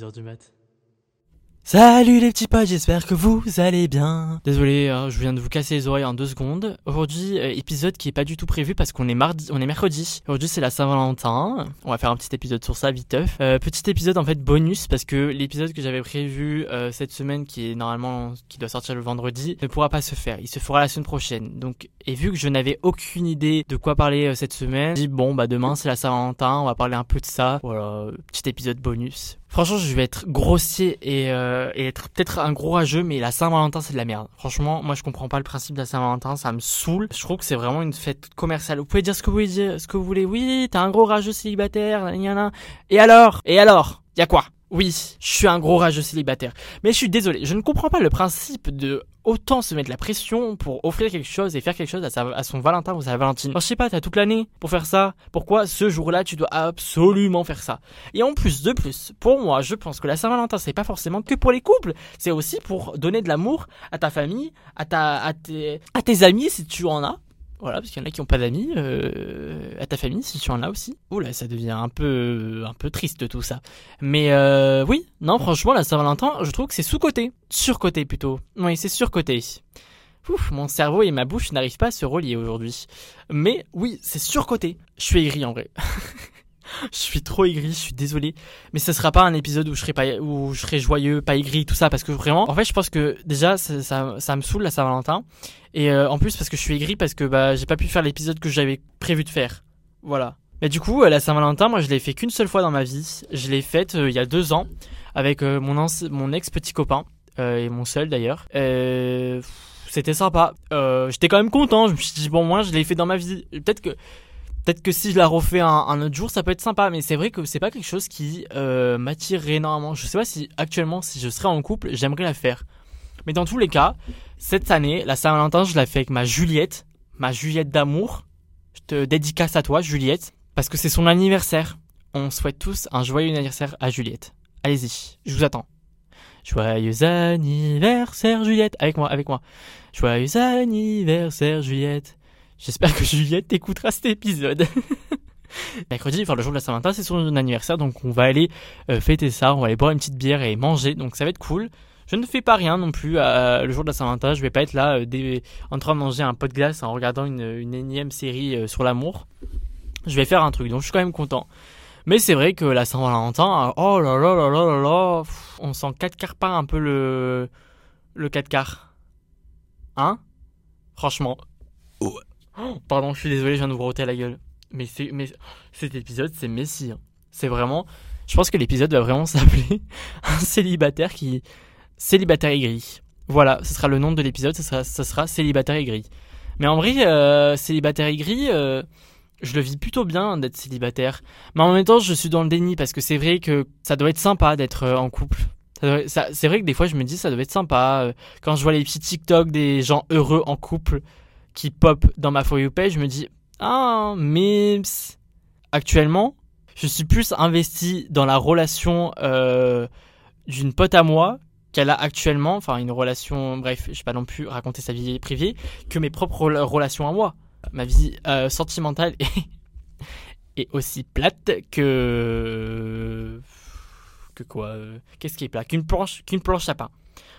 6h du mat. Salut les petits potes, j'espère que vous allez bien. Désolé, je viens de vous casser les oreilles en 2 secondes. Aujourd'hui, épisode qui est pas du tout prévu parce qu'on est mercredi. Aujourd'hui c'est la Saint-Valentin. On va faire un petit épisode sur ça viteuf. Petit épisode en fait bonus parce que l'épisode que j'avais prévu cette semaine, qui doit sortir le vendredi, ne pourra pas se faire. Il se fera la semaine prochaine. Donc, et vu que je n'avais aucune idée de quoi parler cette semaine, j'ai dit demain c'est la Saint-Valentin, on va parler un peu de ça. Voilà, petit épisode bonus. Franchement, je vais être grossier et être peut-être un gros rageux, mais la Saint-Valentin, c'est de la merde. Franchement, moi, je comprends pas le principe de la Saint-Valentin, ça me saoule. Je trouve que c'est vraiment une fête commerciale. Vous pouvez dire ce que vous voulez. Oui, t'es un gros rageux célibataire, gna. Et alors? Y a quoi? Oui, je suis un gros rageux célibataire. Mais je suis désolé, je ne comprends pas le principe de autant se mettre la pression pour offrir quelque chose et faire quelque chose à son Valentin ou sa Valentine. Alors, je sais pas, t'as toute l'année pour faire ça. Pourquoi ce jour-là, tu dois absolument faire ça? Et en plus de plus, pour moi, je pense que la Saint-Valentin, c'est pas forcément que pour les couples. C'est aussi pour donner de l'amour à ta famille, à tes amis si tu en as. Voilà, parce qu'il y en a qui n'ont pas d'amis, à ta famille, si tu en as aussi. Oula, ça devient un peu triste tout ça. Mais oui, non, franchement, la Saint-Valentin, je trouve que c'est sous-coté. Surcoté plutôt. Oui, c'est surcoté. Ouf, mon cerveau et ma bouche n'arrivent pas à se relier aujourd'hui. Mais oui, c'est surcoté. Je suis aigri en vrai. Je suis trop aigri, je suis désolé, mais ça sera pas un épisode où je serai joyeux, pas aigri, tout ça, parce que vraiment, en fait, je pense que déjà ça me saoule la Saint-Valentin, et en plus parce que je suis aigri parce que j'ai pas pu faire l'épisode que j'avais prévu de faire, voilà. Mais du coup, la Saint-Valentin, moi je l'ai fait qu'une seule fois dans ma vie, je l'ai faite il y a 2 ans avec mon ex petit copain et mon seul d'ailleurs. C'était sympa, j'étais quand même content, je me suis dit moi je l'ai fait dans ma vie, peut-être que si je la refais un autre jour, ça peut être sympa. Mais c'est vrai que c'est pas quelque chose qui m'attire énormément. Je sais pas si actuellement, si je serais en couple, j'aimerais la faire. Mais dans tous les cas, cette année, la Saint-Valentin, je la fais avec ma Juliette d'amour. Je te dédicace à toi, Juliette, parce que c'est son anniversaire. On souhaite tous un joyeux anniversaire à Juliette. Allez-y, je vous attends. Joyeux anniversaire, Juliette. Avec moi. Joyeux anniversaire, Juliette. J'espère que Juliette t'écoutera cet épisode. Mercredi, enfin le jour de la Saint-Valentin, c'est son anniversaire, donc on va aller fêter ça, on va aller boire une petite bière et manger, donc ça va être cool. Je ne fais pas rien non plus le jour de la Saint-Valentin, je vais pas être là en train de manger un pot de glace en regardant une énième série sur l'amour. Je vais faire un truc, donc je suis quand même content. Mais c'est vrai que la Saint-Valentin, oh là là là là là là, on s'en 4/4 pas un peu le 4/4. Hein ? Franchement. Oh. Pardon, je suis désolé, je viens de vous roter à la gueule. Mais cet épisode, c'est Messi. C'est vraiment... Je pense que l'épisode va vraiment s'appeler un célibataire qui... Célibataire aigri. Voilà, ce sera le nom de l'épisode, ce sera célibataire aigri. Mais en vrai, célibataire aigri, je le vis plutôt bien d'être célibataire. Mais en même temps, je suis dans le déni parce que c'est vrai que ça doit être sympa d'être en couple. C'est vrai que des fois, je me dis ça doit être sympa. Quand je vois les petits TikTok des gens heureux en couple... qui pop dans ma For You page, je me dis mais actuellement je suis plus investi dans la relation d'une pote à moi qu'elle a actuellement, enfin une relation, bref, je vais pas non plus raconter sa vie privée, que mes propres relations à moi. Ma vie sentimentale est aussi plate que quoi qu'est-ce qui est plat qu'une planche à pain.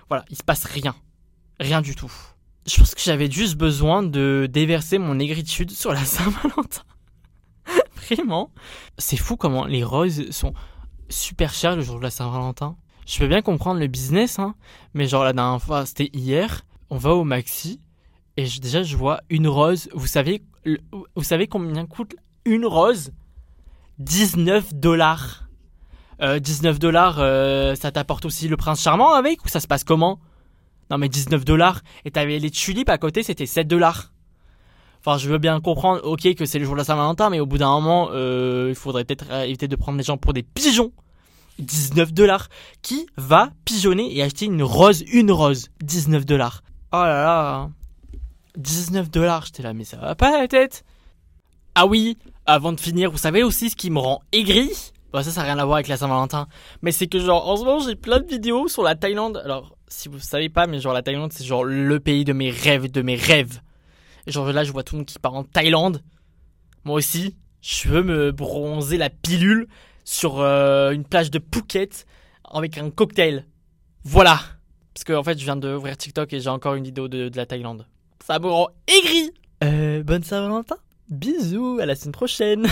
Voilà, il se passe rien du tout. Je pense que j'avais juste besoin de déverser mon aigritude sur la Saint-Valentin. Vraiment. C'est fou comment les roses sont super chères le jour de la Saint-Valentin. Je peux bien comprendre le business, hein. Mais genre la dernière fois, c'était hier. On va au Maxi et je vois une rose. Vous savez combien coûte une rose ? 19 $. 19 $, ça t'apporte aussi le prince charmant avec ou ça se passe comment ? Non mais 19 $, et t'avais les tulipes à côté, c'était 7 $. Enfin, je veux bien comprendre, ok, que c'est le jour de la Saint-Valentin, mais au bout d'un moment, il faudrait peut-être éviter de prendre les gens pour des pigeons. 19 $. Qui va pigeonner et acheter une rose 19 $. Oh là là. 19 $, j'étais là, mais ça va pas à la tête. Ah oui, avant de finir, vous savez aussi ce qui me rend aigri ? Bah ça a rien à voir avec la Saint-Valentin. Mais c'est que genre, en ce moment, j'ai plein de vidéos sur la Thaïlande. Alors... si vous savez pas, mais genre la Thaïlande, c'est genre le pays de mes rêves, Et genre là, je vois tout le monde qui part en Thaïlande. Moi aussi, je veux me bronzer la pilule sur une plage de Phuket avec un cocktail. Voilà. Parce que en fait, je viens d'ouvrir TikTok et j'ai encore une vidéo de la Thaïlande. Ça me rend aigri. Bonne Saint-Valentin. Bisous, à la semaine prochaine.